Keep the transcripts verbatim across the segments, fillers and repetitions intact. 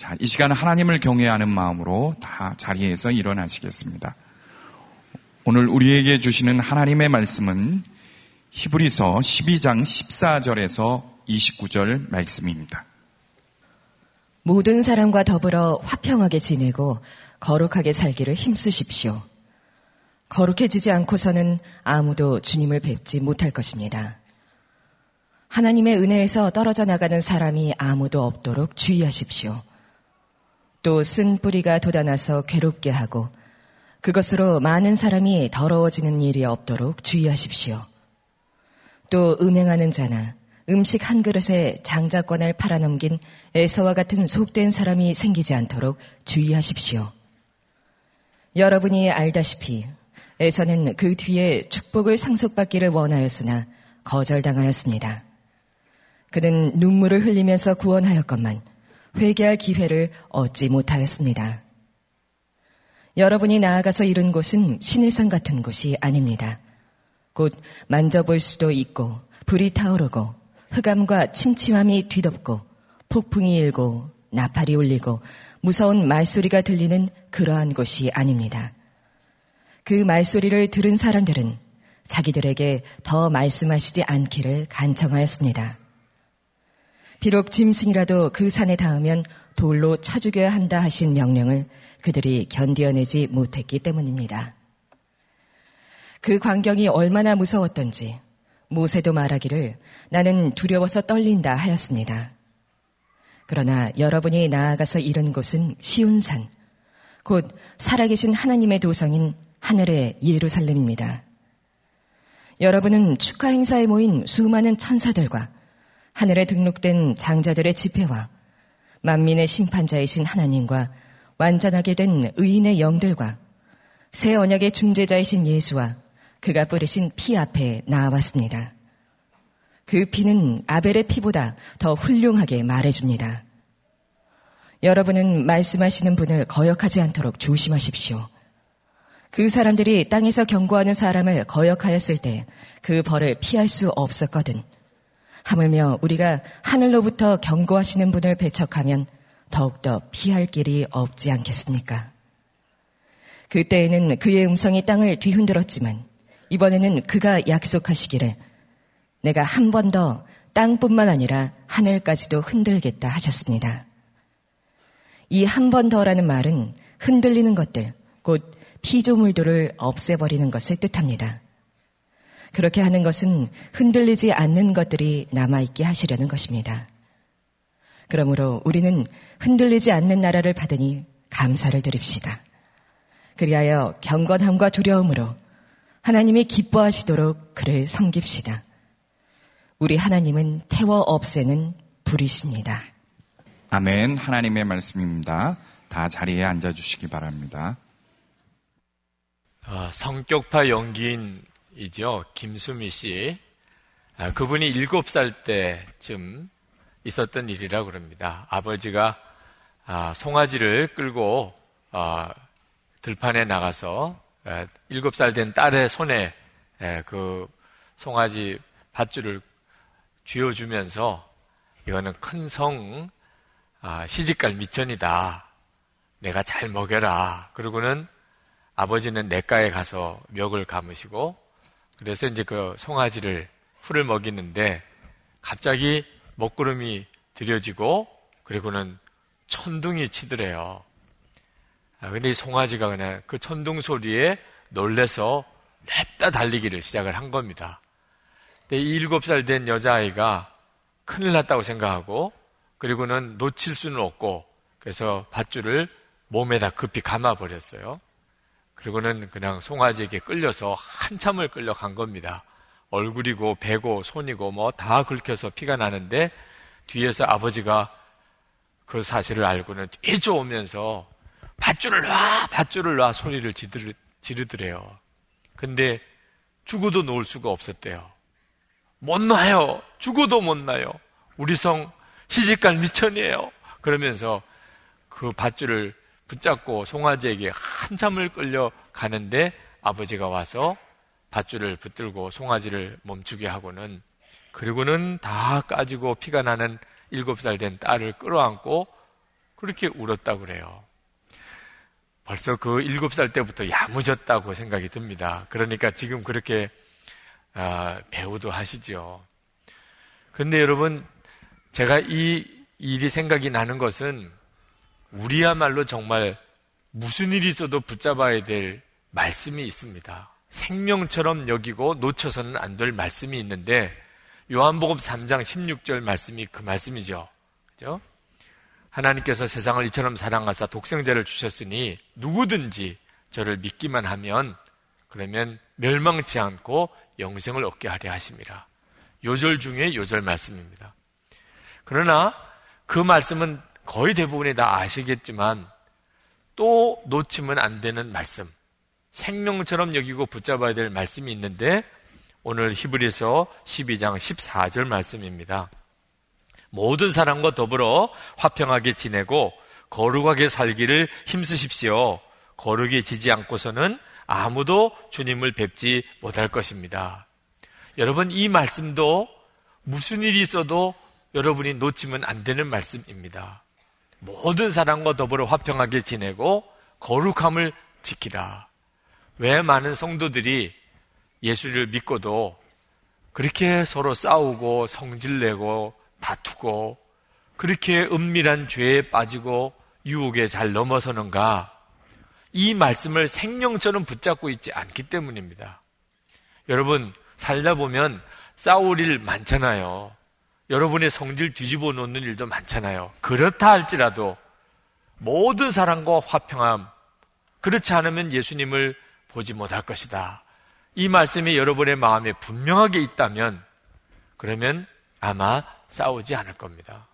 자, 이 시간 하나님을 경외하는 마음으로 다 자리에서 일어나시겠습니다. 오늘 우리에게 주시는 하나님의 말씀은 히브리서 십이 장 십사 절에서 이십구 절 말씀입니다. 모든 사람과 더불어 화평하게 지내고 거룩하게 살기를 힘쓰십시오. 거룩해지지 않고서는 아무도 주님을 뵙지 못할 것입니다. 하나님의 은혜에서 떨어져 나가는 사람이 아무도 없도록 주의하십시오. 또 쓴 뿌리가 돋아나서 괴롭게 하고 그것으로 많은 사람이 더러워지는 일이 없도록 주의하십시오. 또 음행하는 자나 음식 한 그릇에 장자권을 팔아넘긴 에서와 같은 속된 사람이 생기지 않도록 주의하십시오. 여러분이 알다시피 에서는 그 뒤에 축복을 상속받기를 원하였으나 거절당하였습니다. 그는 눈물을 흘리면서 구원하였건만 회개할 기회를 얻지 못하였습니다. 여러분이 나아가서 이른 곳은 신의 산 같은 곳이 아닙니다. 곧 만져볼 수도 있고 불이 타오르고 흑암과 침침함이 뒤덮고 폭풍이 일고 나팔이 울리고 무서운 말소리가 들리는 그러한 곳이 아닙니다. 그 말소리를 들은 사람들은 자기들에게 더 말씀하시지 않기를 간청하였습니다. 비록 짐승이라도 그 산에 닿으면 돌로 쳐 죽여야 한다 하신 명령을 그들이 견디어내지 못했기 때문입니다. 그 광경이 얼마나 무서웠던지 모세도 말하기를 나는 두려워서 떨린다 하였습니다. 그러나 여러분이 나아가서 이른 곳은 시온산, 곧 살아계신 하나님의 도성인 하늘의 예루살렘입니다. 여러분은 축하 행사에 모인 수많은 천사들과 하늘에 등록된 장자들의 집회와 만민의 심판자이신 하나님과 완전하게 된 의인의 영들과 새 언약의 중재자이신 예수와 그가 뿌리신 피 앞에 나아왔습니다. 그 피는 아벨의 피보다 더 훌륭하게 말해줍니다. 여러분은 말씀하시는 분을 거역하지 않도록 조심하십시오. 그 사람들이 땅에서 경고하는 사람을 거역하였을 때 그 벌을 피할 수 없었거든. 하물며 우리가 하늘로부터 경고하시는 분을 배척하면 더욱더 피할 길이 없지 않겠습니까? 그때에는 그의 음성이 땅을 뒤흔들었지만 이번에는 그가 약속하시기를 내가 한 번 더 땅뿐만 아니라 하늘까지도 흔들겠다 하셨습니다. 이 한 번 더라는 말은 흔들리는 것들, 곧 피조물들을 없애버리는 것을 뜻합니다. 그렇게 하는 것은 흔들리지 않는 것들이 남아있게 하시려는 것입니다. 그러므로 우리는 흔들리지 않는 나라를 받으니 감사를 드립시다. 그리하여 경건함과 두려움으로 하나님이 기뻐하시도록 그를 섬깁시다. 우리 하나님은 태워 없애는 불이십니다. 아멘. 하나님의 말씀입니다. 다 자리에 앉아주시기 바랍니다. 아, 성격파 연기인 이죠. 김수미 씨. 아, 그분이 일곱 살 때쯤 있었던 일이라고 그럽니다. 아버지가 아, 송아지를 끌고 아, 들판에 나가서 아, 일곱 살 된 딸의 손에 에, 그 송아지 밧줄을 쥐어주면서 이거는 큰 성 아, 시집갈 미천이다. 내가 잘 먹여라. 그러고는 아버지는 냇가에 가서 멱을 감으시고 그래서 이제 그 송아지를 풀을 먹이는데 갑자기 먹구름이 들여지고 그리고는 천둥이 치더래요. 아, 근데 이 송아지가 그냥 그 천둥 소리에 놀래서 냅다 달리기를 시작을 한 겁니다. 근데 이 일곱 살 된 여자아이가 큰일 났다고 생각하고 그리고는 놓칠 수는 없고 그래서 밧줄을 몸에다 급히 감아버렸어요. 그리고는 그냥 송아지에게 끌려서 한참을 끌려간 겁니다. 얼굴이고 배고 손이고 뭐 다 긁혀서 피가 나는데 뒤에서 아버지가 그 사실을 알고는 쫓아오면서 밧줄을 놔! 밧줄을 놔! 소리를 지르, 지르더래요. 근데 죽어도 놓을 수가 없었대요. 못 놔요! 죽어도 못 놔요! 우리 성 시집갈 미천이에요! 그러면서 그 밧줄을 붙잡고 송아지에게 한참을 끌려가는데 아버지가 와서 밧줄을 붙들고 송아지를 멈추게 하고는 그리고는 다 까지고 피가 나는 일곱 살 된 딸을 끌어안고 그렇게 울었다고 그래요. 벌써 그 일곱 살 때부터 야무졌다고 생각이 듭니다. 그러니까 지금 그렇게 아, 배우도 하시죠. 그런데 여러분, 제가 이 일이 생각이 나는 것은 우리야말로 정말 무슨 일이 있어도 붙잡아야 될 말씀이 있습니다. 생명처럼 여기고 놓쳐서는 안 될 말씀이 있는데 요한복음 삼 장 십육 절 말씀이 그 말씀이죠. 그죠? 하나님께서 세상을 이처럼 사랑하사 독생자를 주셨으니 누구든지 저를 믿기만 하면 그러면 멸망치 않고 영생을 얻게 하려 하심이라. 요절 중에 요절 말씀입니다. 그러나 그 말씀은 거의 대부분이 다 아시겠지만 또 놓치면 안 되는 말씀, 생명처럼 여기고 붙잡아야 될 말씀이 있는데 오늘 히브리서 십이 장 십사 절 말씀입니다. 모든 사람과 더불어 화평하게 지내고 거룩하게 살기를 힘쓰십시오. 거룩이 지지 않고서는 아무도 주님을 뵙지 못할 것입니다. 여러분, 이 말씀도 무슨 일이 있어도 여러분이 놓치면 안 되는 말씀입니다. 모든 사람과 더불어 화평하게 지내고 거룩함을 지키라. 왜 많은 성도들이 예수를 믿고도 그렇게 서로 싸우고 성질내고 다투고 그렇게 은밀한 죄에 빠지고 유혹에 잘 넘어서는가? 이 말씀을 생명처럼 붙잡고 있지 않기 때문입니다. 여러분, 살다 보면 싸울 일 많잖아요. 여러분의 성질 뒤집어 놓는 일도 많잖아요. 그렇다 할지라도 모든 사랑과 화평함, 그렇지 않으면 예수님을 보지 못할 것이다. 이 말씀이 여러분의 마음에 분명하게 있다면 그러면 아마 싸우지 않을 겁니다.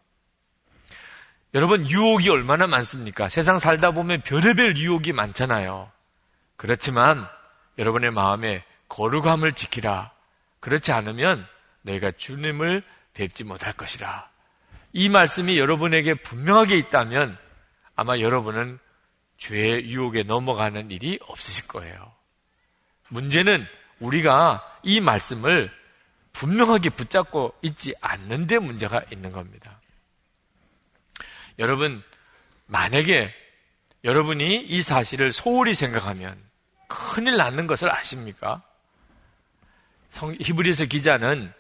여러분, 유혹이 얼마나 많습니까? 세상 살다 보면 별의별 유혹이 많잖아요. 그렇지만 여러분의 마음에 거룩함을 지키라. 그렇지 않으면 너희가 주님을 뵙지 못할 것이라. 이 말씀이 여러분에게 분명하게 있다면 아마 여러분은 죄의 유혹에 넘어가는 일이 없으실 거예요. 문제는 우리가 이 말씀을 분명하게 붙잡고 있지 않는데 문제가 있는 겁니다. 여러분, 만약에 여러분이 이 사실을 소홀히 생각하면 큰일 나는 것을 아십니까? 히브리서 기자는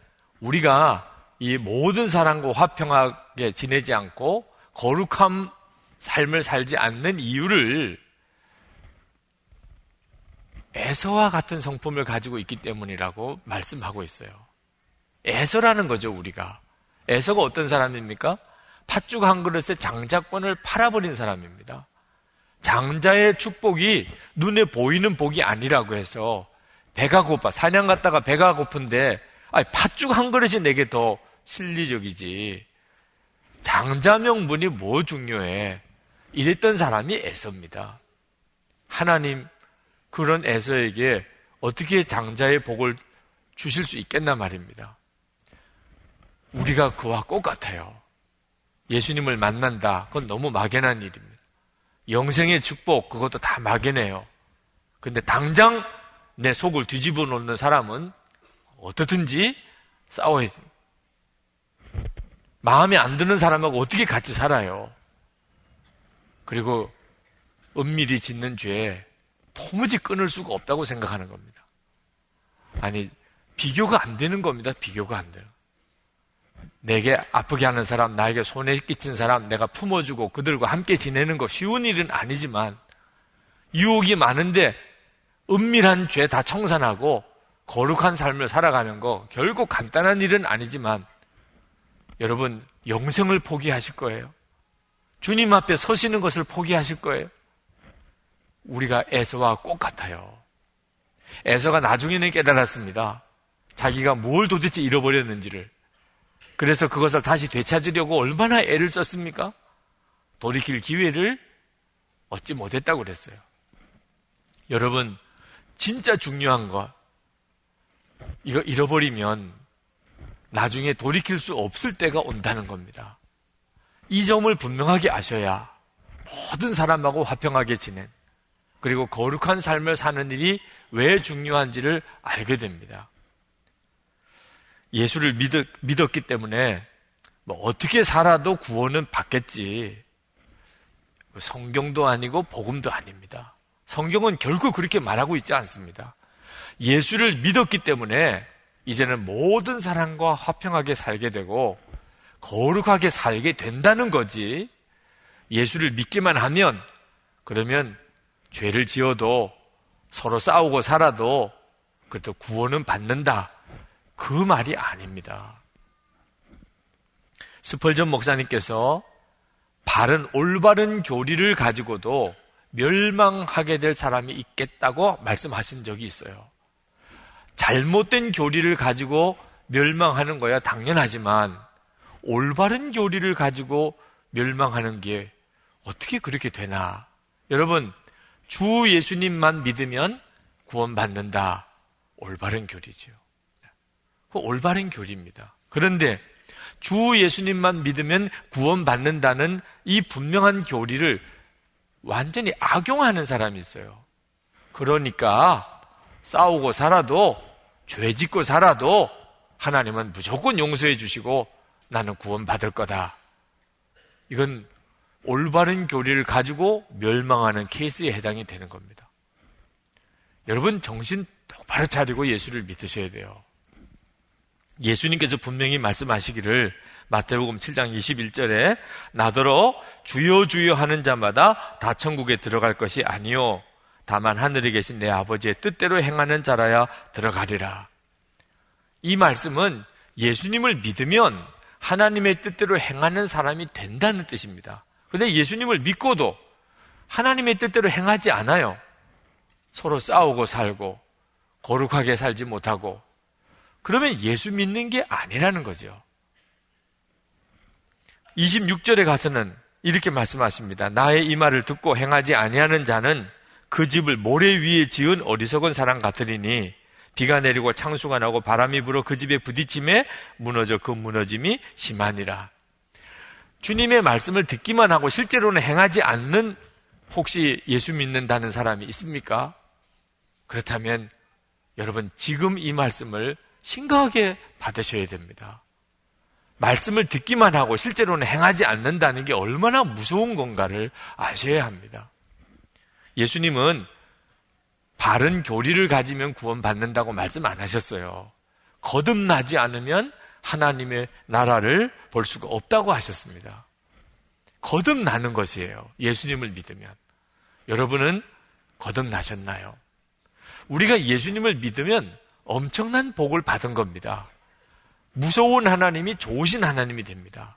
우리가 이 모든 사람과 화평하게 지내지 않고 거룩함 삶을 살지 않는 이유를 에서와 같은 성품을 가지고 있기 때문이라고 말씀하고 있어요. 에서라는 거죠, 우리가. 에서가 어떤 사람입니까? 팥죽 한 그릇에 장자권을 팔아버린 사람입니다. 장자의 축복이 눈에 보이는 복이 아니라고 해서 배가 고파, 사냥 갔다가 배가 고픈데 아니, 팥죽 한 그릇이 내게 더 실리적이지. 장자명분이 뭐 중요해. 이랬던 사람이 에서입니다. 하나님, 그런 에서에게 어떻게 장자의 복을 주실 수 있겠나 말입니다. 우리가 그와 똑같아요. 예수님을 만난다. 그건 너무 막연한 일입니다. 영생의 축복, 그것도 다 막연해요. 근데 당장 내 속을 뒤집어 놓는 사람은 어떻든지 싸워야 됩니다. 마음에 안 드는 사람하고 어떻게 같이 살아요? 그리고 은밀히 짓는 죄에 도무지 끊을 수가 없다고 생각하는 겁니다. 아니, 비교가 안 되는 겁니다. 비교가 안 돼요. 내게 아프게 하는 사람, 나에게 손해 끼친 사람, 내가 품어주고 그들과 함께 지내는 거 쉬운 일은 아니지만 유혹이 많은데 은밀한 죄 다 청산하고 거룩한 삶을 살아가는 거 결국 간단한 일은 아니지만 여러분, 영생을 포기하실 거예요. 주님 앞에 서시는 것을 포기하실 거예요. 우리가 에서와 똑같아요. 에서가 나중에는 깨달았습니다. 자기가 뭘 도대체 잃어버렸는지를. 그래서 그것을 다시 되찾으려고 얼마나 애를 썼습니까? 돌이킬 기회를 얻지 못했다고 그랬어요. 여러분, 진짜 중요한 것, 이거 잃어버리면 나중에 돌이킬 수 없을 때가 온다는 겁니다. 이 점을 분명하게 아셔야 모든 사람하고 화평하게 지낸, 그리고 거룩한 삶을 사는 일이 왜 중요한지를 알게 됩니다. 예수를 믿었, 믿었기 때문에 뭐 어떻게 살아도 구원은 받겠지. 성경도 아니고 복음도 아닙니다. 성경은 결코 그렇게 말하고 있지 않습니다. 예수를 믿었기 때문에 이제는 모든 사람과 화평하게 살게 되고 거룩하게 살게 된다는 거지, 예수를 믿기만 하면 그러면 죄를 지어도 서로 싸우고 살아도 그래도 구원은 받는다, 그 말이 아닙니다. 스펄전 목사님께서 바른 올바른 교리를 가지고도 멸망하게 될 사람이 있겠다고 말씀하신 적이 있어요. 잘못된 교리를 가지고 멸망하는 거야 당연하지만 올바른 교리를 가지고 멸망하는 게 어떻게 그렇게 되나. 여러분, 주 예수님만 믿으면 구원받는다. 올바른 교리죠. 그 올바른 교리입니다. 그런데 주 예수님만 믿으면 구원받는다는 이 분명한 교리를 완전히 악용하는 사람이 있어요. 그러니까 싸우고 살아도 죄 짓고 살아도 하나님은 무조건 용서해 주시고 나는 구원받을 거다. 이건 올바른 교리를 가지고 멸망하는 케이스에 해당이 되는 겁니다. 여러분, 정신 똑바로 차리고 예수를 믿으셔야 돼요. 예수님께서 분명히 말씀하시기를 마태복음 칠 장 이십일 절에 나더러 주여 주여 하는 자마다 다 천국에 들어갈 것이 아니요 다만 하늘에 계신 내 아버지의 뜻대로 행하는 자라야 들어가리라. 이 말씀은 예수님을 믿으면 하나님의 뜻대로 행하는 사람이 된다는 뜻입니다. 근데 예수님을 믿고도 하나님의 뜻대로 행하지 않아요. 서로 싸우고 살고 거룩하게 살지 못하고 그러면 예수 믿는 게 아니라는 거죠. 이십육 절에 가서는 이렇게 말씀하십니다. 나의 이 말을 듣고 행하지 아니하는 자는 그 집을 모래 위에 지은 어리석은 사람 같으리니 비가 내리고 창수가 나고 바람이 불어 그 집에 부딪힘에 무너져 그 무너짐이 심하니라. 주님의 말씀을 듣기만 하고 실제로는 행하지 않는 혹시 예수 믿는다는 사람이 있습니까? 그렇다면 여러분 지금 이 말씀을 심각하게 받으셔야 됩니다. 말씀을 듣기만 하고 실제로는 행하지 않는다는 게 얼마나 무서운 건가를 아셔야 합니다. 예수님은 바른 교리를 가지면 구원받는다고 말씀 안 하셨어요. 거듭나지 않으면 하나님의 나라를 볼 수가 없다고 하셨습니다. 거듭나는 것이에요. 예수님을 믿으면. 여러분은 거듭나셨나요? 우리가 예수님을 믿으면 엄청난 복을 받은 겁니다. 무서운 하나님이 좋으신 하나님이 됩니다.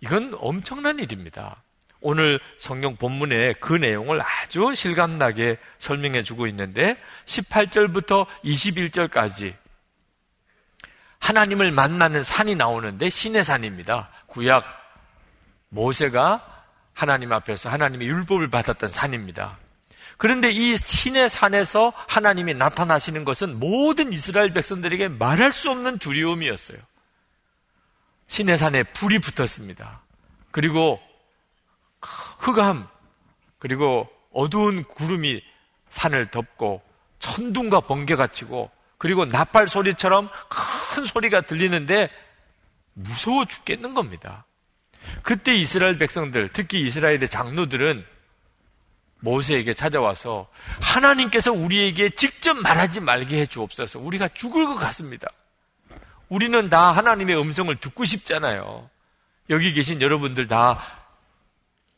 이건 엄청난 일입니다. 오늘 성경 본문에 그 내용을 아주 실감나게 설명해 주고 있는데 십팔 절부터 이십일 절까지 하나님을 만나는 산이 나오는데 시내 산입니다. 구약 모세가 하나님 앞에서 하나님의 율법을 받았던 산입니다. 그런데 이 시내 산에서 하나님이 나타나시는 것은 모든 이스라엘 백성들에게 말할 수 없는 두려움이었어요. 시내 산에 불이 붙었습니다. 그리고 흑암, 그리고 어두운 구름이 산을 덮고 천둥과 번개가 치고 그리고 나팔 소리처럼 큰 소리가 들리는데 무서워 죽겠는 겁니다. 그때 이스라엘 백성들, 특히 이스라엘의 장로들은 모세에게 찾아와서 하나님께서 우리에게 직접 말하지 말게 해 주옵소서. 우리가 죽을 것 같습니다. 우리는 다 하나님의 음성을 듣고 싶잖아요. 여기 계신 여러분들 다,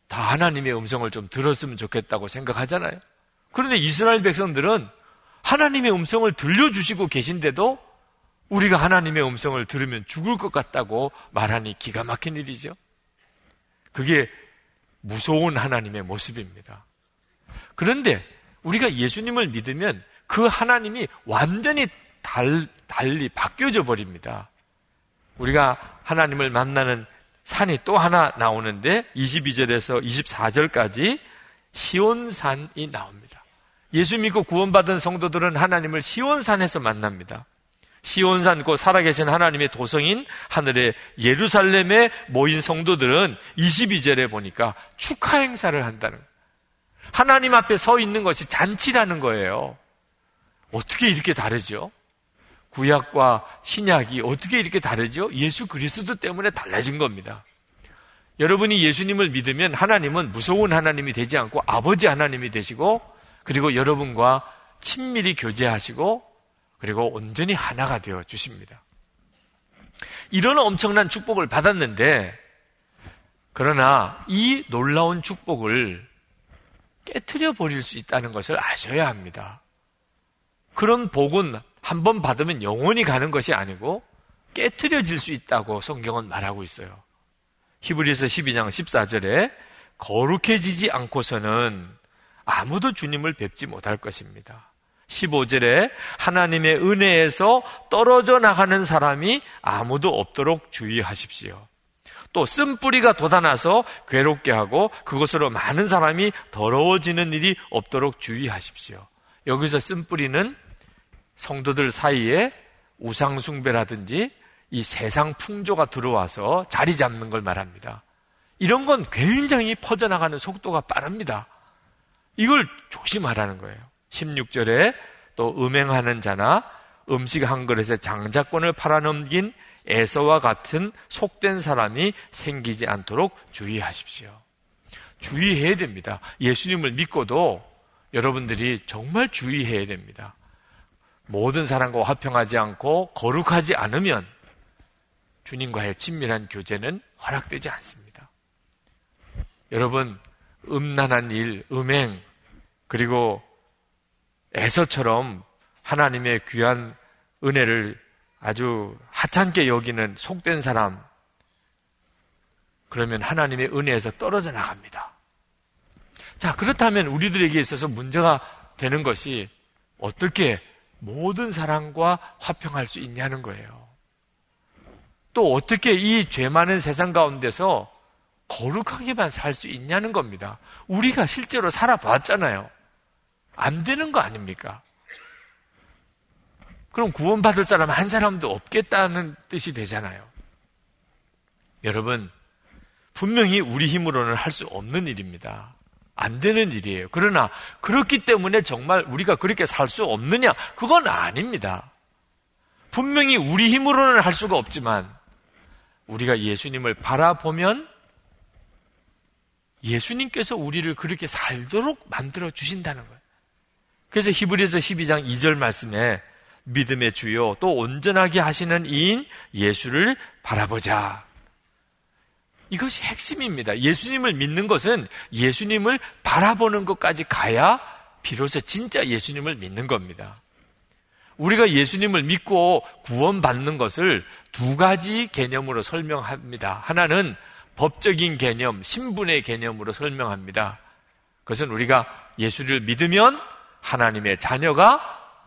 다 하나님의 음성을 좀 들었으면 좋겠다고 생각하잖아요. 그런데 이스라엘 백성들은 하나님의 음성을 들려주시고 계신데도 우리가 하나님의 음성을 들으면 죽을 것 같다고 말하니 기가 막힌 일이죠. 그게 무서운 하나님의 모습입니다. 그런데 우리가 예수님을 믿으면 그 하나님이 완전히 달, 달리 바뀌어져 버립니다. 우리가 하나님을 만나는 산이 또 하나 나오는데 이십이 절에서 이십사 절까지 시온산이 나옵니다. 예수 믿고 구원받은 성도들은 하나님을 시온산에서 만납니다. 시온산 곧 살아계신 하나님의 도성인 하늘의 예루살렘에 모인 성도들은 이십이 절에 보니까 축하 행사를 한다는, 하나님 앞에 서 있는 것이 잔치라는 거예요. 어떻게 이렇게 다르죠? 구약과 신약이 어떻게 이렇게 다르죠? 예수 그리스도 때문에 달라진 겁니다. 여러분이 예수님을 믿으면 하나님은 무서운 하나님이 되지 않고 아버지 하나님이 되시고, 그리고 여러분과 친밀히 교제하시고, 그리고 온전히 하나가 되어 주십니다. 이런 엄청난 축복을 받았는데, 그러나 이 놀라운 축복을 깨트려 버릴 수 있다는 것을 아셔야 합니다. 그런 복은 한 번 받으면 영원히 가는 것이 아니고 깨트려질 수 있다고 성경은 말하고 있어요. 히브리서 십이 장 십사 절에 거룩해지지 않고서는 아무도 주님을 뵙지 못할 것입니다. 십오 절에 하나님의 은혜에서 떨어져 나가는 사람이 아무도 없도록 주의하십시오. 또 쓴뿌리가 돋아나서 괴롭게 하고 그것으로 많은 사람이 더러워지는 일이 없도록 주의하십시오. 여기서 쓴뿌리는 성도들 사이에 우상숭배라든지 이 세상 풍조가 들어와서 자리 잡는 걸 말합니다. 이런 건 굉장히 퍼져나가는 속도가 빠릅니다. 이걸 조심하라는 거예요. 십육 절에 또 음행하는 자나 음식 한 그릇에 장자권을 팔아넘긴 에서와 같은 속된 사람이 생기지 않도록 주의하십시오. 주의해야 됩니다. 예수님을 믿고도 여러분들이 정말 주의해야 됩니다. 모든 사람과 화평하지 않고 거룩하지 않으면 주님과의 친밀한 교제는 허락되지 않습니다. 여러분, 음란한 일, 음행, 그리고 에서처럼 하나님의 귀한 은혜를 아주 하찮게 여기는 속된 사람, 그러면 하나님의 은혜에서 떨어져 나갑니다. 자, 그렇다면 우리들에게 있어서 문제가 되는 것이 어떻게 모든 사람과 화평할 수 있냐는 거예요. 또 어떻게 이 죄 많은 세상 가운데서 거룩하게만 살 수 있냐는 겁니다. 우리가 실제로 살아봤잖아요. 안 되는 거 아닙니까? 그럼 구원받을 사람 한 사람도 없겠다는 뜻이 되잖아요. 여러분, 분명히 우리 힘으로는 할 수 없는 일입니다. 안 되는 일이에요. 그러나 그렇기 때문에 정말 우리가 그렇게 살 수 없느냐? 그건 아닙니다. 분명히 우리 힘으로는 할 수가 없지만 우리가 예수님을 바라보면 예수님께서 우리를 그렇게 살도록 만들어 주신다는 거예요. 그래서 히브리서 십이 장 이 절 말씀에 믿음의 주요 또 온전하게 하시는 이인 예수를 바라보자. 이것이 핵심입니다. 예수님을 믿는 것은 예수님을 바라보는 것까지 가야 비로소 진짜 예수님을 믿는 겁니다. 우리가 예수님을 믿고 구원받는 것을 두 가지 개념으로 설명합니다. 하나는 법적인 개념, 신분의 개념으로 설명합니다. 그것은 우리가 예수를 믿으면 하나님의 자녀가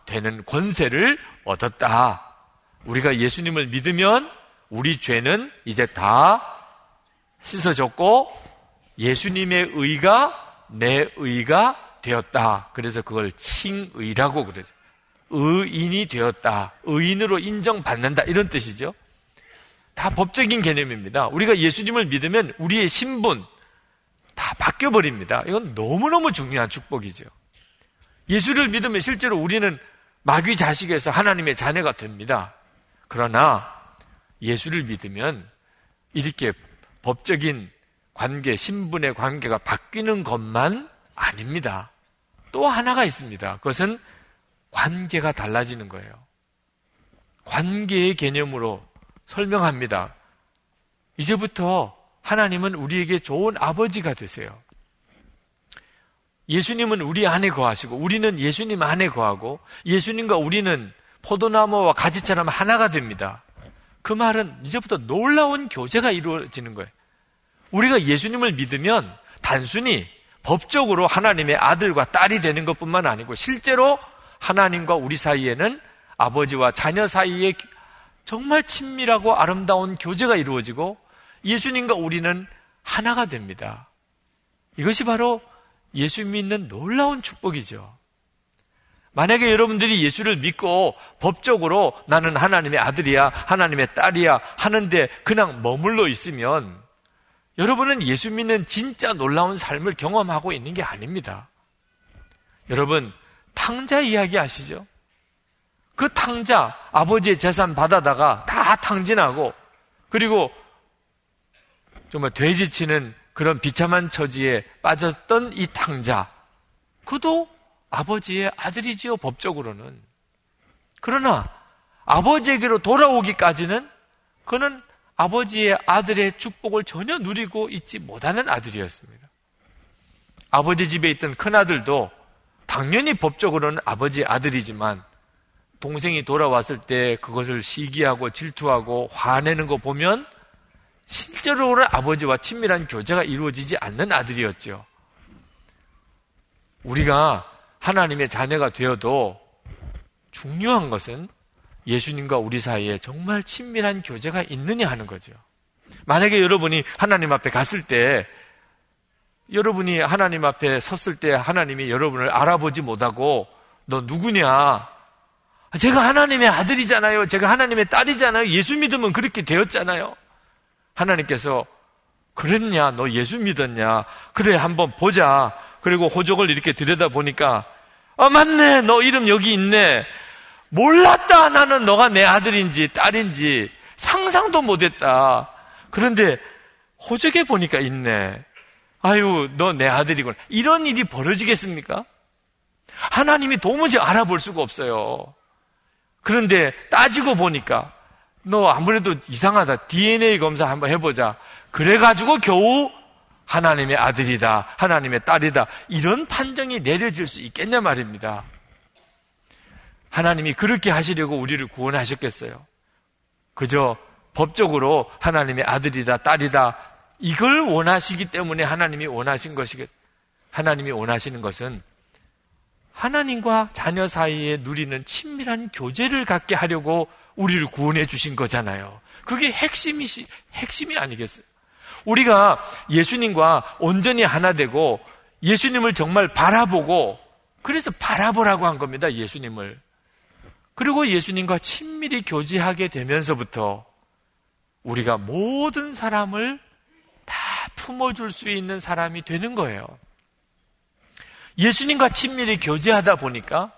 되는 권세를 얻었다. 우리가 예수님을 믿으면 우리 죄는 이제 다 씻어졌고 예수님의 의가 내 의가 되었다. 그래서 그걸 칭의라고 그러죠. 의인이 되었다. 의인으로 인정받는다. 이런 뜻이죠. 다 법적인 개념입니다. 우리가 예수님을 믿으면 우리의 신분 다 바뀌어버립니다. 이건 너무너무 중요한 축복이죠. 예수를 믿으면 실제로 우리는 마귀 자식에서 하나님의 자녀가 됩니다. 그러나 예수를 믿으면 이렇게 법적인 관계, 신분의 관계가 바뀌는 것만 아닙니다. 또 하나가 있습니다. 그것은 관계가 달라지는 거예요. 관계의 개념으로 설명합니다. 이제부터 하나님은 우리에게 좋은 아버지가 되세요. 예수님은 우리 안에 거하시고 우리는 예수님 안에 거하고 예수님과 우리는 포도나무와 가지처럼 하나가 됩니다. 그 말은 이제부터 놀라운 교제가 이루어지는 거예요. 우리가 예수님을 믿으면 단순히 법적으로 하나님의 아들과 딸이 되는 것뿐만 아니고 실제로 하나님과 우리 사이에는 아버지와 자녀 사이에 정말 친밀하고 아름다운 교제가 이루어지고 예수님과 우리는 하나가 됩니다. 이것이 바로 예수 믿는 놀라운 축복이죠. 만약에 여러분들이 예수를 믿고 법적으로 나는 하나님의 아들이야, 하나님의 딸이야 하는데 그냥 머물러 있으면 여러분은 예수 믿는 진짜 놀라운 삶을 경험하고 있는 게 아닙니다. 여러분, 탕자 이야기 아시죠? 그 탕자, 아버지의 재산 받아다가 다 탕진하고 그리고 정말 돼지치는 그런 비참한 처지에 빠졌던 이 탕자, 그도 아버지의 아들이지요, 법적으로는. 그러나 아버지에게로 돌아오기까지는 그는 아버지의 아들의 축복을 전혀 누리고 있지 못하는 아들이었습니다. 아버지 집에 있던 큰아들도 당연히 법적으로는 아버지의 아들이지만 동생이 돌아왔을 때 그것을 시기하고 질투하고 화내는 거 보면 실제로는 아버지와 친밀한 교제가 이루어지지 않는 아들이었죠. 우리가 하나님의 자녀가 되어도 중요한 것은 예수님과 우리 사이에 정말 친밀한 교제가 있느냐 하는 거죠. 만약에 여러분이 하나님 앞에 갔을 때, 여러분이 하나님 앞에 섰을 때 하나님이 여러분을 알아보지 못하고 너 누구냐? 제가 하나님의 아들이잖아요. 제가 하나님의 딸이잖아요. 예수 믿으면 그렇게 되었잖아요. 하나님께서 그랬냐? 너 예수 믿었냐? 그래, 한번 보자. 그리고 호적을 이렇게 들여다보니까 아, 맞네. 너 이름 여기 있네. 몰랐다. 나는 너가 내 아들인지 딸인지 상상도 못했다. 그런데 호적에 보니까 있네. 아유, 너 내 아들이구나. 이런 일이 벌어지겠습니까? 하나님이 도무지 알아볼 수가 없어요. 그런데 따지고 보니까 너 아무래도 이상하다. 디엔에이 검사 한번 해보자. 그래가지고 겨우 하나님의 아들이다, 하나님의 딸이다, 이런 판정이 내려질 수 있겠냐 말입니다. 하나님이 그렇게 하시려고 우리를 구원하셨겠어요? 그저 법적으로 하나님의 아들이다, 딸이다, 이걸 원하시기 때문에 하나님이 원하신 것이겠, 하나님이 원하시는 것은 하나님과 자녀 사이에 누리는 친밀한 교제를 갖게 하려고 우리를 구원해 주신 거잖아요. 그게 핵심이, 핵심이 아니겠어요? 우리가 예수님과 온전히 하나 되고 예수님을 정말 바라보고, 그래서 바라보라고 한 겁니다, 예수님을. 그리고 예수님과 친밀히 교제하게 되면서부터 우리가 모든 사람을 다 품어줄 수 있는 사람이 되는 거예요. 예수님과 친밀히 교제하다 보니까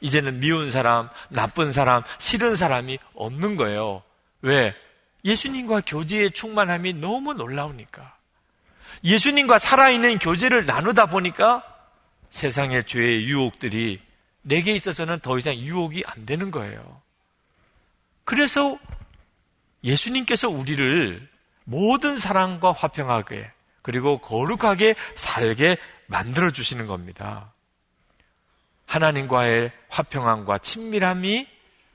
이제는 미운 사람, 나쁜 사람, 싫은 사람이 없는 거예요. 왜? 예수님과 교제의 충만함이 너무 놀라우니까. 예수님과 살아있는 교제를 나누다 보니까 세상의 죄의 유혹들이 내게 있어서는 더 이상 유혹이 안 되는 거예요. 그래서 예수님께서 우리를 모든 사람과 화평하게, 그리고 거룩하게 살게 만들어주시는 겁니다. 하나님과의 화평함과 친밀함이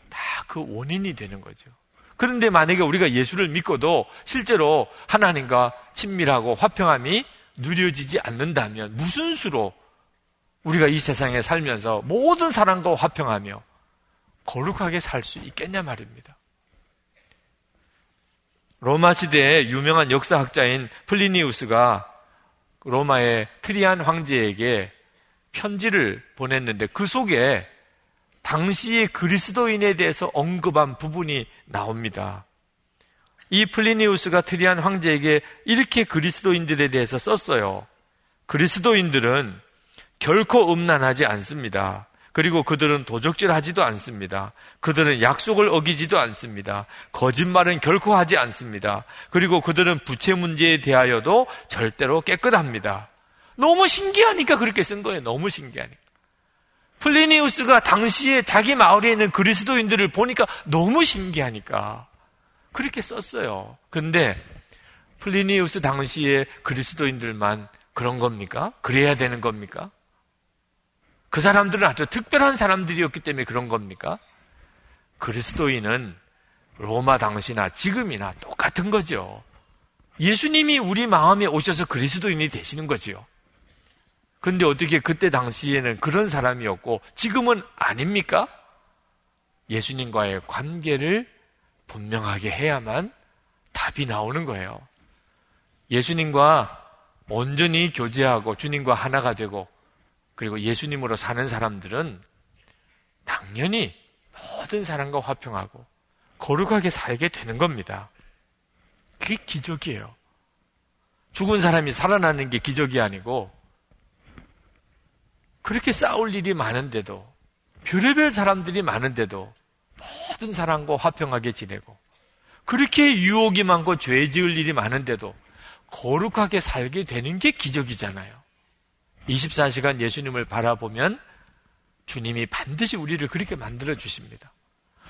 다 그 원인이 되는 거죠. 그런데 만약에 우리가 예수를 믿고도 실제로 하나님과 친밀하고 화평함이 누려지지 않는다면 무슨 수로 우리가 이 세상에 살면서 모든 사람과 화평하며 거룩하게 살 수 있겠냐 말입니다. 로마 시대의 유명한 역사학자인 플리니우스가 로마의 트리안 황제에게 편지를 보냈는데 그 속에 당시의 그리스도인에 대해서 언급한 부분이 나옵니다. 이 플리니우스가 트리안 황제에게 이렇게 그리스도인들에 대해서 썼어요. 그리스도인들은 결코 음란하지 않습니다. 그리고 그들은 도적질하지도 않습니다. 그들은 약속을 어기지도 않습니다. 거짓말은 결코 하지 않습니다. 그리고 그들은 부채 문제에 대하여도 절대로 깨끗합니다. 너무 신기하니까 그렇게 쓴 거예요. 너무 신기하니까. 플리니우스가 당시에 자기 마을에 있는 그리스도인들을 보니까 너무 신기하니까 그렇게 썼어요. 근데 플리니우스 당시에 그리스도인들만 그런 겁니까? 그래야 되는 겁니까? 그 사람들은 아주 특별한 사람들이었기 때문에 그런 겁니까? 그리스도인은 로마 당시나 지금이나 똑같은 거죠. 예수님이 우리 마음에 오셔서 그리스도인이 되시는 거지요. 근데 어떻게 그때 당시에는 그런 사람이었고 지금은 아닙니까? 예수님과의 관계를 분명하게 해야만 답이 나오는 거예요. 예수님과 온전히 교제하고 주님과 하나가 되고 그리고 예수님으로 사는 사람들은 당연히 모든 사람과 화평하고 거룩하게 살게 되는 겁니다. 그게 기적이에요. 죽은 사람이 살아나는 게 기적이 아니고, 그렇게 싸울 일이 많은데도, 별의별 사람들이 많은데도 모든 사람과 화평하게 지내고, 그렇게 유혹이 많고 죄 지을 일이 많은데도 거룩하게 살게 되는 게 기적이잖아요. 이십사 시간 예수님을 바라보면 주님이 반드시 우리를 그렇게 만들어 주십니다.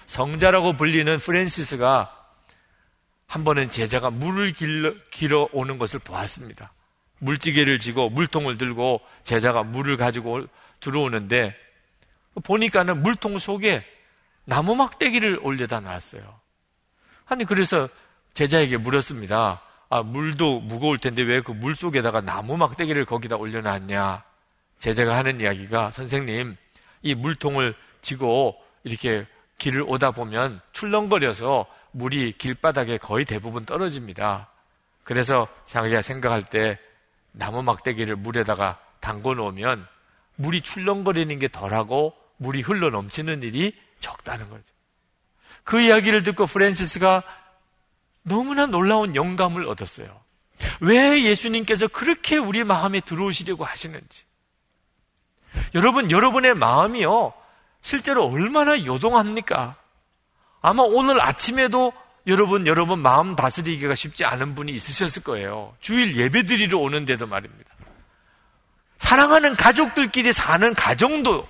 성자라고 불리는 프랜시스가 한 번은 제자가 물을 길러, 길어 오는 것을 보았습니다. 물지개를 지고 물통을 들고 제자가 물을 가지고 들어오는데 보니까는 물통 속에 나무 막대기를 올려다 놨어요. 아니 그래서 제자에게 물었습니다. 아, 물도 무거울 텐데 왜 그 물 속에다가 나무 막대기를 거기다 올려놨냐? 제자가 하는 이야기가, 선생님, 이 물통을 지고 이렇게 길을 오다 보면 출렁거려서 물이 길바닥에 거의 대부분 떨어집니다. 그래서 자기가 생각할 때 나무 막대기를 물에다가 담궈 놓으면 물이 출렁거리는 게 덜하고 물이 흘러 넘치는 일이 적다는 거죠. 그 이야기를 듣고 프랜시스가 너무나 놀라운 영감을 얻었어요. 왜 예수님께서 그렇게 우리 마음에 들어오시려고 하시는지. 여러분, 여러분의 마음이요, 실제로 얼마나 요동합니까? 아마 오늘 아침에도 여러분, 여러분 마음 다스리기가 쉽지 않은 분이 있으셨을 거예요. 주일 예배드리러 오는데도 말입니다. 사랑하는 가족들끼리 사는 가정도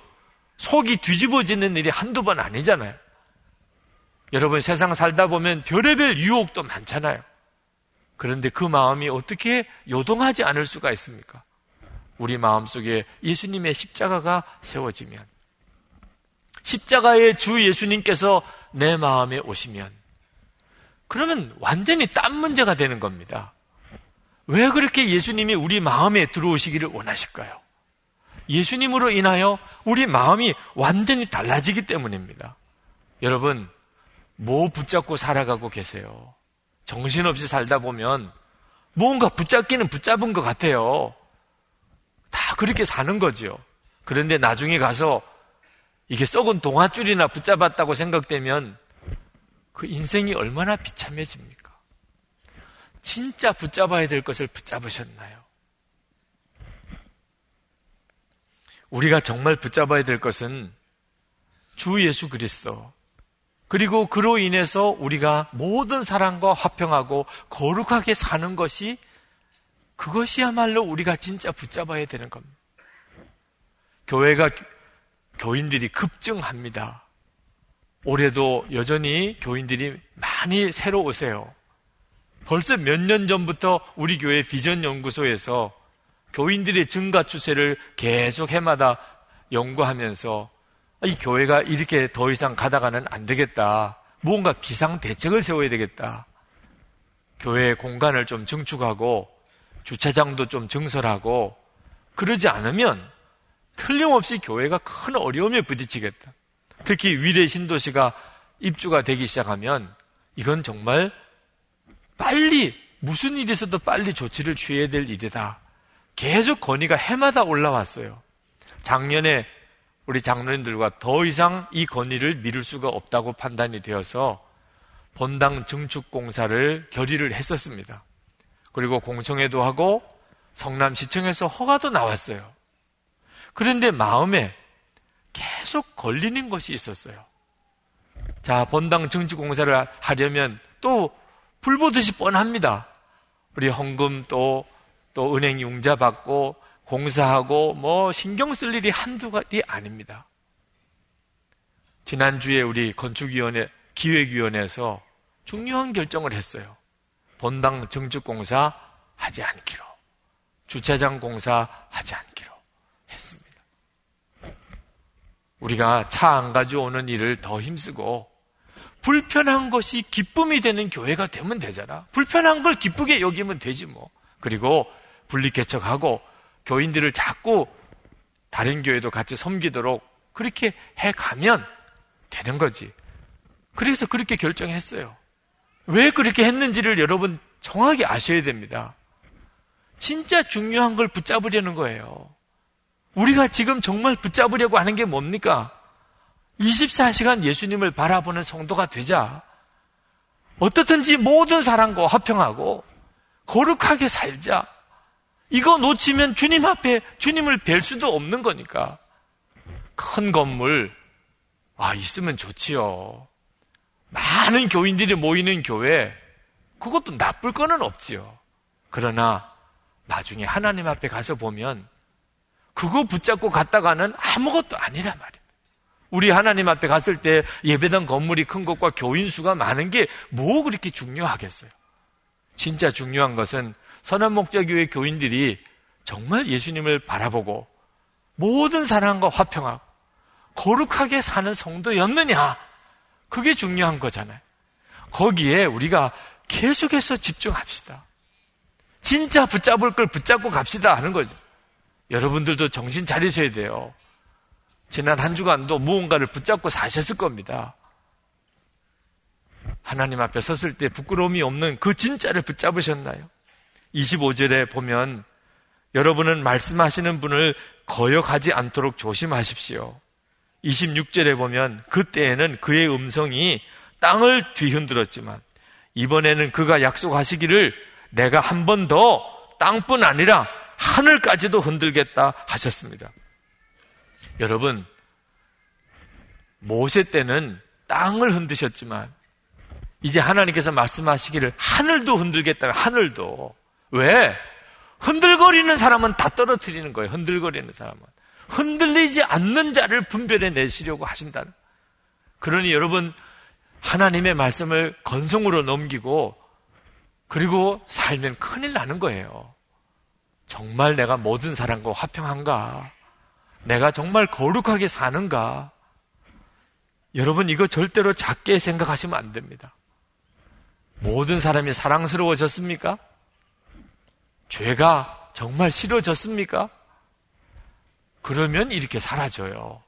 속이 뒤집어지는 일이 한두 번 아니잖아요. 여러분, 세상 살다 보면 별의별 유혹도 많잖아요. 그런데 그 마음이 어떻게 요동하지 않을 수가 있습니까? 우리 마음속에 예수님의 십자가가 세워지면, 십자가의 주 예수님께서 내 마음에 오시면, 그러면 완전히 딴 문제가 되는 겁니다. 왜 그렇게 예수님이 우리 마음에 들어오시기를 원하실까요? 예수님으로 인하여 우리 마음이 완전히 달라지기 때문입니다. 여러분, 뭐 붙잡고 살아가고 계세요? 정신없이 살다 보면 뭔가 붙잡기는 붙잡은 것 같아요. 다 그렇게 사는 거죠. 그런데 나중에 가서 이게 썩은 동아줄이나 붙잡았다고 생각되면 그 인생이 얼마나 비참해집니까? 진짜 붙잡아야 될 것을 붙잡으셨나요? 우리가 정말 붙잡아야 될 것은 주 예수 그리스도, 그리고 그로 인해서 우리가 모든 사람과 화평하고 거룩하게 사는 것이, 그것이야말로 우리가 진짜 붙잡아야 되는 겁니다. 교회가, 교인들이 급증합니다. 올해도 여전히 교인들이 많이 새로 오세요. 벌써 몇 년 전부터 우리 교회 비전연구소에서 교인들의 증가 추세를 계속 해마다 연구하면서 이 교회가 이렇게 더 이상 가다가는 안 되겠다, 무언가 비상대책을 세워야 되겠다, 교회의 공간을 좀 증축하고 주차장도 좀 증설하고 그러지 않으면 틀림없이 교회가 큰 어려움에 부딪히겠다, 특히 위례 신도시가 입주가 되기 시작하면 이건 정말 빨리, 무슨 일이 있어도 빨리 조치를 취해야 될 일이다, 계속 건의가 해마다 올라왔어요. 작년에 우리 장로님들과 더 이상 이 건의를 미룰 수가 없다고 판단이 되어서 본당 증축 공사를 결의를 했었습니다. 그리고 공청회도 하고 성남시청에서 허가도 나왔어요. 그런데 마음에 계속 걸리는 것이 있었어요. 자, 본당 증축 공사를 하려면 또 불보듯이 뻔합니다. 우리 헌금 또, 또 은행 융자 받고 공사하고 뭐 신경 쓸 일이 한두 가지 아닙니다. 지난주에 우리 건축위원회, 기획위원회에서 중요한 결정을 했어요. 본당 증축공사 하지 않기로, 주차장 공사 하지 않기로 했습니다. 우리가 차 안 가져오는 일을 더 힘쓰고, 불편한 것이 기쁨이 되는 교회가 되면 되잖아. 불편한 걸 기쁘게 여기면 되지 뭐. 그리고 분리개척하고 교인들을 자꾸 다른 교회도 같이 섬기도록 그렇게 해가면 되는 거지. 그래서 그렇게 결정했어요. 왜 그렇게 했는지를 여러분 정확히 아셔야 됩니다. 진짜 중요한 걸 붙잡으려는 거예요. 우리가 지금 정말 붙잡으려고 하는 게 뭡니까? 이십사 시간 예수님을 바라보는 성도가 되자. 어떻든지 모든 사람과 화평하고 거룩하게 살자. 이거 놓치면 주님 앞에 주님을 뵐 수도 없는 거니까. 큰 건물, 아, 있으면 좋지요. 많은 교인들이 모이는 교회, 그것도 나쁠 거는 없지요. 그러나 나중에 하나님 앞에 가서 보면 그거 붙잡고 갔다가는 아무것도 아니란 말이에요. 우리 하나님 앞에 갔을 때 예배당 건물이 큰 것과 교인 수가 많은 게 뭐 그렇게 중요하겠어요? 진짜 중요한 것은 선한 목자교회 교인들이 정말 예수님을 바라보고 모든 사랑과 화평하고 거룩하게 사는 성도였느냐, 그게 중요한 거잖아요. 거기에 우리가 계속해서 집중합시다. 진짜 붙잡을 걸 붙잡고 갑시다 하는 거죠. 여러분들도 정신 차리셔야 돼요. 지난 한 주간도 무언가를 붙잡고 사셨을 겁니다. 하나님 앞에 섰을 때 부끄러움이 없는 그 진짜를 붙잡으셨나요? 이십오 절에 보면 여러분은 말씀하시는 분을 거역하지 않도록 조심하십시오. 이십육 절에 보면 그때에는 그의 음성이 땅을 뒤흔들었지만 이번에는 그가 약속하시기를 내가 한 번 더 땅뿐 아니라 하늘까지도 흔들겠다 하셨습니다. 여러분, 모세 때는 땅을 흔드셨지만 이제 하나님께서 말씀하시기를 하늘도 흔들겠다. 하늘도. 왜? 흔들거리는 사람은 다 떨어뜨리는 거예요. 흔들거리는 사람은. 흔들리지 않는 자를 분별해 내시려고 하신다는. 그러니 여러분, 하나님의 말씀을 건성으로 넘기고 그리고 살면 큰일 나는 거예요. 정말 내가 모든 사람과 화평한가? 내가 정말 거룩하게 사는가? 여러분, 이거 절대로 작게 생각하시면 안 됩니다. 모든 사람이 사랑스러워졌습니까? 죄가 정말 싫어졌습니까? 그러면 이렇게 사라져요.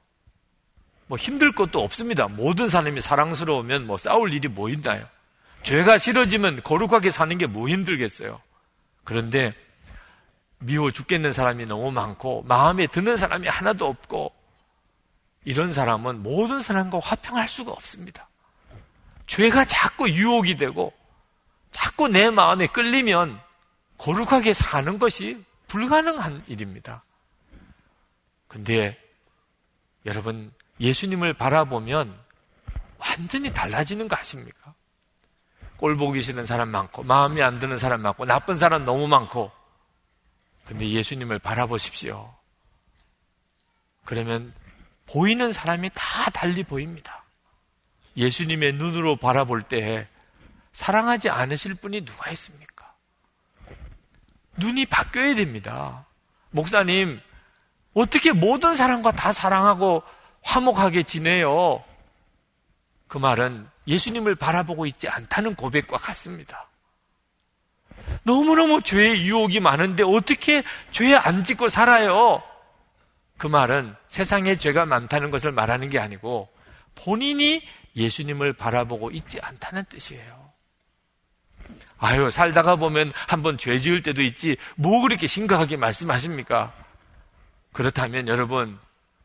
뭐 힘들 것도 없습니다. 모든 사람이 사랑스러우면 뭐 싸울 일이 뭐 있나요? 죄가 싫어지면 거룩하게 사는 게 뭐 힘들겠어요? 그런데 미워 죽겠는 사람이 너무 많고 마음에 드는 사람이 하나도 없고 이런 사람은 모든 사람과 화평할 수가 없습니다. 죄가 자꾸 유혹이 되고 자꾸 내 마음에 끌리면 거룩하게 사는 것이 불가능한 일입니다. 근데 여러분, 예수님을 바라보면 완전히 달라지는 거 아십니까? 꼴 보기 싫은 사람 많고 마음에 안 드는 사람 많고 나쁜 사람 너무 많고, 근데 예수님을 바라보십시오. 그러면 보이는 사람이 다 달리 보입니다. 예수님의 눈으로 바라볼 때 사랑하지 않으실 분이 누가 있습니까? 눈이 바뀌어야 됩니다. 목사님, 어떻게 모든 사람과 다 사랑하고 화목하게 지내요? 그 말은 예수님을 바라보고 있지 않다는 고백과 같습니다. 너무너무 죄의 유혹이 많은데 어떻게 죄 안 짓고 살아요? 그 말은 세상에 죄가 많다는 것을 말하는 게 아니고 본인이 예수님을 바라보고 있지 않다는 뜻이에요. 아유, 살다가 보면 한번 죄 지을 때도 있지 뭐 그렇게 심각하게 말씀하십니까? 그렇다면 여러분,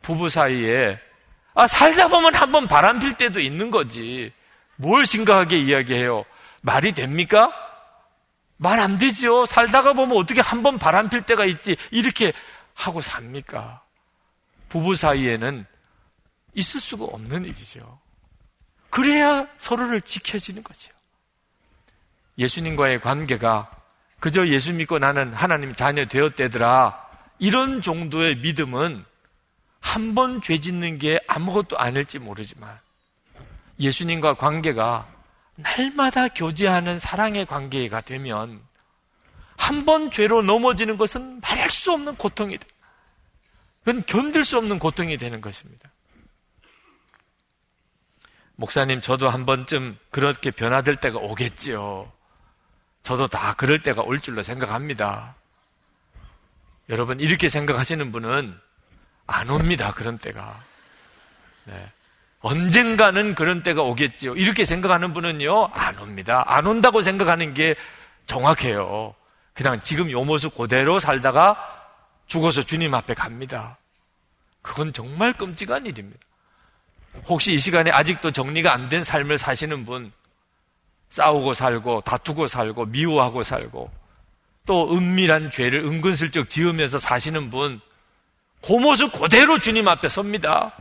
부부 사이에 아 살다 보면 한번 바람 필 때도 있는 거지 뭘 심각하게 이야기해요? 말이 됩니까? 말 안 되죠. 살다가 보면 어떻게 한번 바람 필 때가 있지 이렇게 하고 삽니까? 부부 사이에는 있을 수가 없는 일이죠. 그래야 서로를 지켜지는 거죠. 예수님과의 관계가 그저 예수 믿고 나는 하나님 자녀 되었대더라 이런 정도의 믿음은 한 번 죄 짓는 게 아무것도 아닐지 모르지만 예수님과 관계가 날마다 교제하는 사랑의 관계가 되면 한 번 죄로 넘어지는 것은 말할 수 없는 고통이 돼요. 그건 견딜 수 없는 고통이 되는 것입니다. 목사님, 저도 한 번쯤 그렇게 변화될 때가 오겠지요. 저도 다 그럴 때가 올 줄로 생각합니다. 여러분, 이렇게 생각하시는 분은 안 옵니다. 그런 때가. 네. 언젠가는 그런 때가 오겠지요. 이렇게 생각하는 분은요, 안 옵니다. 안 온다고 생각하는 게 정확해요. 그냥 지금 요 모습 그대로 살다가 죽어서 주님 앞에 갑니다. 그건 정말 끔찍한 일입니다. 혹시 이 시간에 아직도 정리가 안 된 삶을 사시는 분, 싸우고 살고 다투고 살고 미워하고 살고 또 은밀한 죄를 은근슬쩍 지으면서 사시는 분, 그 모습 그대로 주님 앞에 섭니다.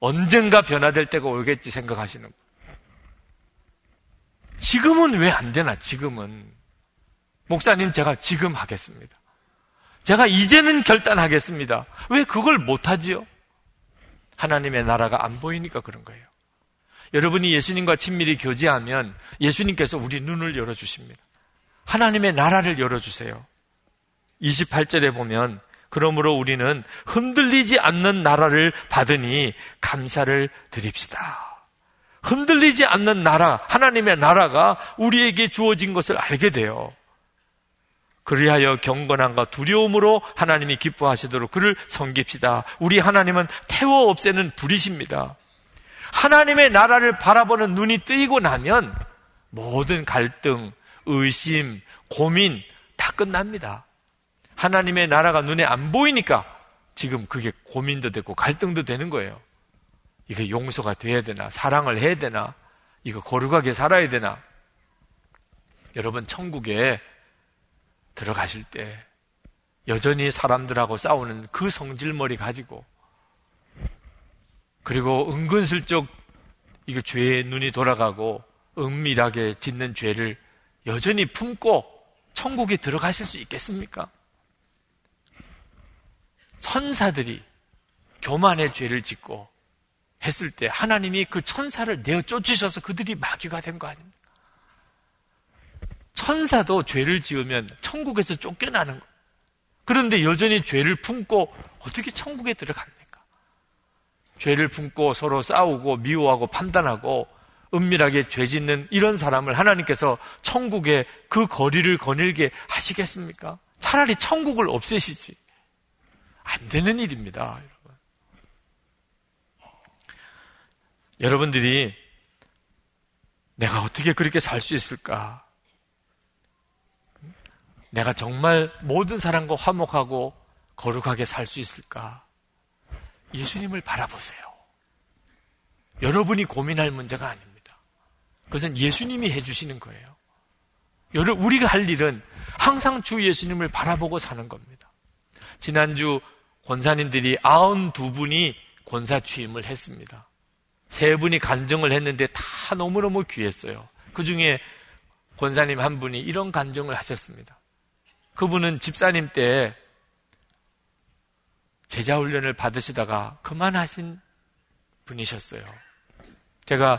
언젠가 변화될 때가 오겠지 생각하시는 분. 지금은 왜 안 되나? 지금은 목사님 제가 지금 하겠습니다. 제가 이제는 결단하겠습니다. 왜 그걸 못하지요? 하나님의 나라가 안 보이니까 그런 거예요. 여러분이 예수님과 친밀히 교제하면 예수님께서 우리 눈을 열어주십니다. 하나님의 나라를 열어주세요. 이십팔 절에 보면 그러므로 우리는 흔들리지 않는 나라를 받으니 감사를 드립시다. 흔들리지 않는 나라, 하나님의 나라가 우리에게 주어진 것을 알게 돼요. 그리하여 경건함과 두려움으로 하나님이 기뻐하시도록 그를 섬깁시다. 우리 하나님은 태워 없애는 불이십니다. 하나님의 나라를 바라보는 눈이 뜨이고 나면 모든 갈등, 의심, 고민 다 끝납니다. 하나님의 나라가 눈에 안 보이니까 지금 그게 고민도 되고 갈등도 되는 거예요. 이게 용서가 돼야 되나? 사랑을 해야 되나? 이거 거룩하게 살아야 되나? 여러분, 천국에 들어가실 때 여전히 사람들하고 싸우는 그 성질머리 가지고, 그리고 은근슬쩍 이거 죄에 눈이 돌아가고 은밀하게 짓는 죄를 여전히 품고 천국에 들어가실 수 있겠습니까? 천사들이 교만의 죄를 짓고 했을 때 하나님이 그 천사를 내어 쫓으셔서 그들이 마귀가 된 거 아닙니까? 천사도 죄를 지으면 천국에서 쫓겨나는 거예요. 그런데 여전히 죄를 품고 어떻게 천국에 들어갑니까? 죄를 품고 서로 싸우고 미워하고 판단하고 은밀하게 죄 짓는 이런 사람을 하나님께서 천국에 그 거리를 거닐게 하시겠습니까? 차라리 천국을 없애시지. 안 되는 일입니다, 여러분. 여러분들이 내가 어떻게 그렇게 살 수 있을까? 내가 정말 모든 사람과 화목하고 거룩하게 살 수 있을까? 예수님을 바라보세요. 여러분이 고민할 문제가 아닙니다. 그것은 예수님이 해주시는 거예요. 우리가 할 일은 항상 주 예수님을 바라보고 사는 겁니다. 지난주 권사님들이 구십이 분이 권사 취임을 했습니다. 세 분이 간증을 했는데 다 너무너무 귀했어요. 그 중에 권사님 한 분이 이런 간증을 하셨습니다. 그분은 집사님 때 제자훈련을 받으시다가 그만하신 분이셨어요. 제가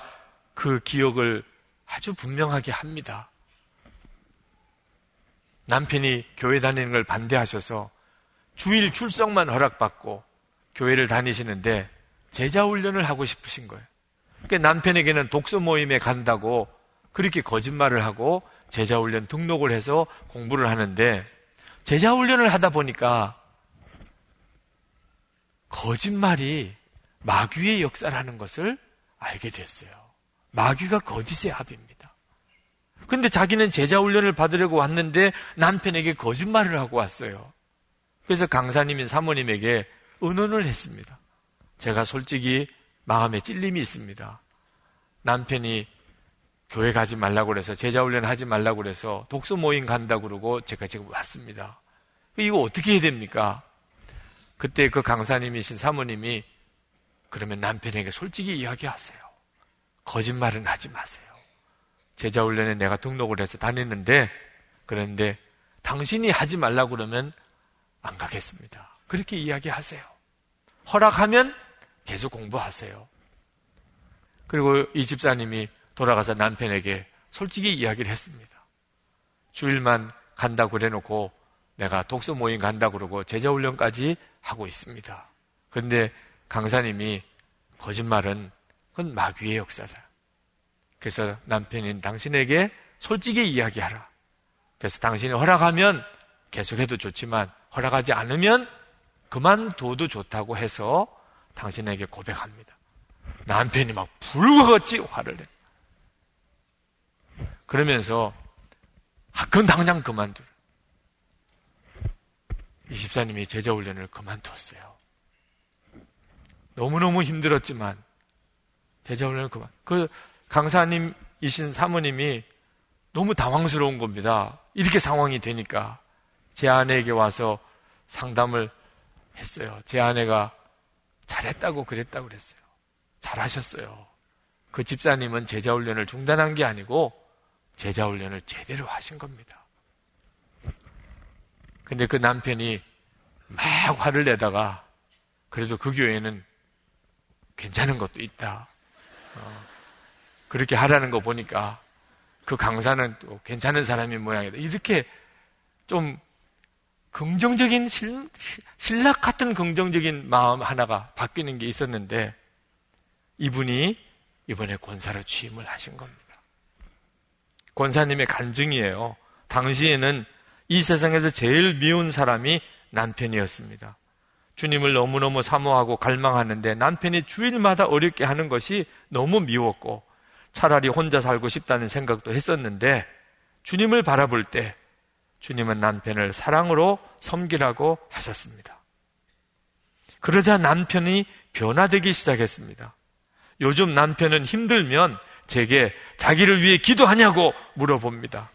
그 기억을 아주 분명하게 합니다. 남편이 교회 다니는 걸 반대하셔서 주일 출석만 허락받고 교회를 다니시는데 제자훈련을 하고 싶으신 거예요. 그러니까 남편에게는 독서 모임에 간다고 그렇게 거짓말을 하고 제자훈련 등록을 해서 공부를 하는데, 제자훈련을 하다 보니까 거짓말이 마귀의 역사라는 것을 알게 됐어요. 마귀가 거짓의 합입니다. 근데 자기는 제자훈련을 받으려고 왔는데 남편에게 거짓말을 하고 왔어요. 그래서 강사님인 사모님에게 은언을 했습니다. 제가 솔직히 마음에 찔림이 있습니다. 남편이 교회 가지 말라고 그래서, 제자훈련 하지 말라고 그래서 독서 모임 간다고 그러고 제가 지금 왔습니다. 이거 어떻게 해야 됩니까? 그때 그 강사님이신 사모님이 그러면 남편에게 솔직히 이야기하세요. 거짓말은 하지 마세요. 제자훈련에 내가 등록을 해서 다녔는데, 그런데 당신이 하지 말라고 그러면 안 가겠습니다. 그렇게 이야기하세요. 허락하면 계속 공부하세요. 그리고 이 집사님이 돌아가서 남편에게 솔직히 이야기를 했습니다. 주일만 간다고 그래놓고 내가 독서 모임 간다고 그러고 제자훈련까지 하고 있습니다. 그런데 강사님이 거짓말은 그건 마귀의 역사다. 그래서 남편인 당신에게 솔직히 이야기하라. 그래서 당신이 허락하면 계속해도 좋지만 허락하지 않으면 그만둬도 좋다고 해서 당신에게 고백합니다. 남편이 막 불같이 화를 내. 그러면서 아, 그건 당장 그만두라. 이 집사님이 제자훈련을 그만뒀어요. 너무너무 힘들었지만 제자훈련을 그만. 그 강사님이신 사모님이 너무 당황스러운 겁니다. 이렇게 상황이 되니까 제 아내에게 와서 상담을 했어요. 제 아내가 잘했다고 그랬다고 그랬어요. 잘하셨어요. 그 집사님은 제자훈련을 중단한 게 아니고 제자훈련을 제대로 하신 겁니다. 근데 그 남편이 막 화를 내다가 그래도 그 교회는 괜찮은 것도 있다. 어, 그렇게 하라는 거 보니까 그 강사는 또 괜찮은 사람인 모양이다. 이렇게 좀 긍정적인 신, 신락 같은 긍정적인 마음 하나가 바뀌는 게 있었는데 이분이 이번에 권사로 취임을 하신 겁니다. 권사님의 간증이에요. 당시에는 이 세상에서 제일 미운 사람이 남편이었습니다. 주님을 너무너무 사모하고 갈망하는데 남편이 주일마다 어렵게 하는 것이 너무 미웠고 차라리 혼자 살고 싶다는 생각도 했었는데 주님을 바라볼 때 주님은 남편을 사랑으로 섬기라고 하셨습니다. 그러자 남편이 변화되기 시작했습니다. 요즘 남편은 힘들면 제게 자기를 위해 기도하냐고 물어봅니다.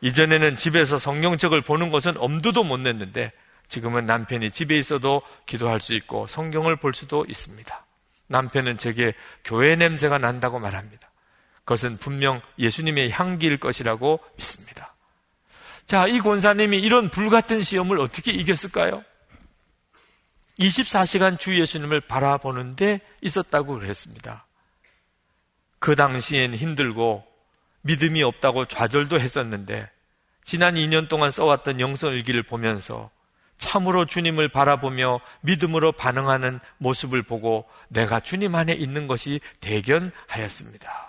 이전에는 집에서 성경책을 보는 것은 엄두도 못 냈는데 지금은 남편이 집에 있어도 기도할 수 있고 성경을 볼 수도 있습니다. 남편은 제게 교회 냄새가 난다고 말합니다. 그것은 분명 예수님의 향기일 것이라고 믿습니다. 자, 이 권사님이 이런 불같은 시험을 어떻게 이겼을까요? 이십사 시간 주 예수님을 바라보는 데 있었다고 그랬습니다. 그 당시엔 힘들고 믿음이 없다고 좌절도 했었는데 지난 이 년 동안 써왔던 영성일기를 보면서 참으로 주님을 바라보며 믿음으로 반응하는 모습을 보고 내가 주님 안에 있는 것이 대견하였습니다.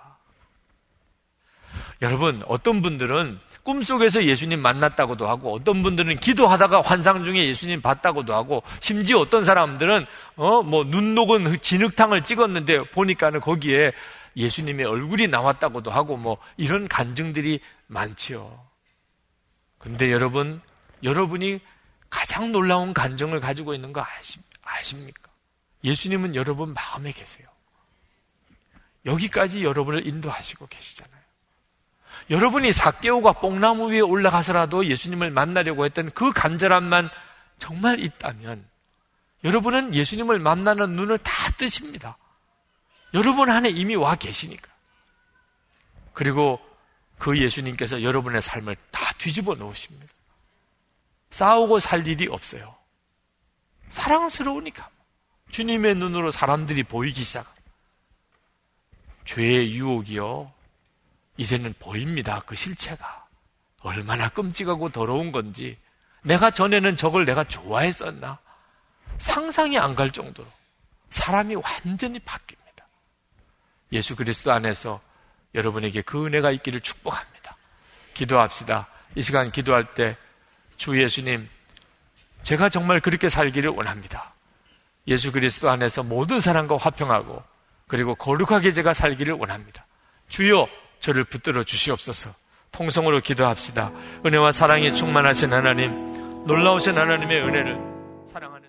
여러분, 어떤 분들은 꿈속에서 예수님 만났다고도 하고 어떤 분들은 기도하다가 환상 중에 예수님 봤다고도 하고 심지어 어떤 사람들은 어, 뭐 눈 녹은 진흙탕을 찍었는데 보니까는 거기에 예수님의 얼굴이 나왔다고도 하고 뭐 이런 간증들이 많지요. 근데 여러분, 여러분이 가장 놀라운 간증을 가지고 있는 거 아시, 아십니까? 예수님은 여러분 마음에 계세요. 여기까지 여러분을 인도하시고 계시잖아요. 여러분이 삭개오가 뽕나무 위에 올라가서라도 예수님을 만나려고 했던 그 간절함만 정말 있다면 여러분은 예수님을 만나는 눈을 다 뜨십니다. 여러분 안에 이미 와 계시니까. 그리고 그 예수님께서 여러분의 삶을 다 뒤집어 놓으십니다. 싸우고 살 일이 없어요. 사랑스러우니까 주님의 눈으로 사람들이 보이기 시작합니다. 죄의 유혹이요, 이제는 보입니다. 그 실체가 얼마나 끔찍하고 더러운 건지. 내가 전에는 저걸 내가 좋아했었나 상상이 안 갈 정도로 사람이 완전히 바뀝니다. 예수 그리스도 안에서 여러분에게 그 은혜가 있기를 축복합니다. 기도합시다. 이 시간 기도할 때 주 예수님, 제가 정말 그렇게 살기를 원합니다. 예수 그리스도 안에서 모든 사람과 화평하고 그리고 거룩하게 제가 살기를 원합니다. 주여, 저를 붙들어 주시옵소서. 통성으로 기도합시다. 은혜와 사랑이 충만하신 하나님, 놀라우신 하나님의 은혜를 사랑하는